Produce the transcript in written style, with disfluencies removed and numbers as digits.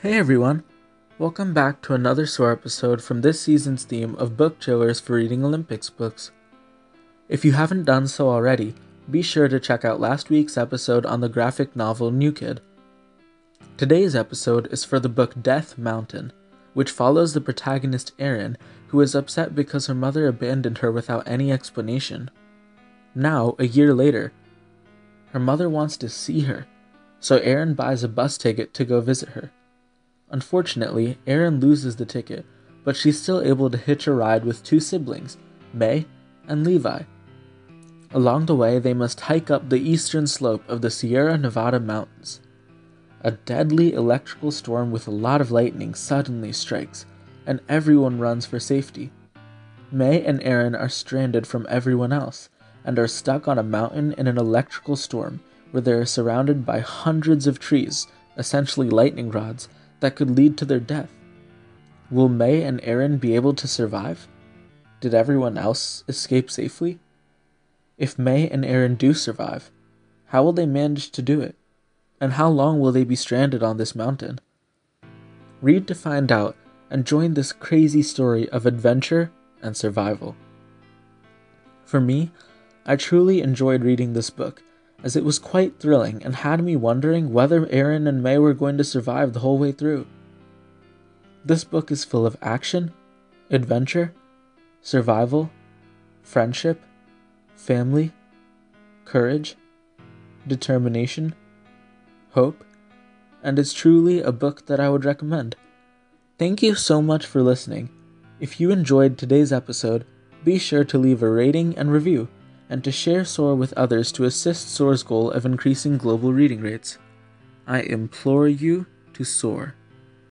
Hey everyone, welcome back to another SOAR episode from this season's theme of book chillers for reading Olympics books. If you haven't done so already, be sure to check out last week's episode on the graphic novel New Kid. Today's episode is for the book Death Mountain, which follows the protagonist Erin, who is upset because her mother abandoned her without any explanation. Now, a year later, her mother wants to see her, so Erin buys a bus ticket to go visit her. Unfortunately, Erin loses the ticket, but she's still able to hitch a ride with two siblings, May and Levi. Along the way, they must hike up the eastern slope of the Sierra Nevada mountains. A deadly electrical storm with a lot of lightning suddenly strikes, and everyone runs for safety. May and Erin are stranded from everyone else, and are stuck on a mountain in an electrical storm where they are surrounded by hundreds of trees, essentially lightning rods, that could lead to their death. Will May and Erin be able to survive? Did everyone else escape safely? If May and Erin do survive, how will they manage to do it? And how long will they be stranded on this mountain? Read to find out and join this crazy story of adventure and survival. For me, I truly enjoyed reading this book, as it was quite thrilling and had me wondering whether Erin and May were going to survive the whole way through. This book is full of action, adventure, survival, friendship, family, courage, determination, hope, and is truly a book that I would recommend. Thank you so much for listening. If you enjoyed today's episode, be sure to leave a rating and review, and to share SOAR with others to assist SOAR's goal of increasing global reading rates. I implore you to SOAR.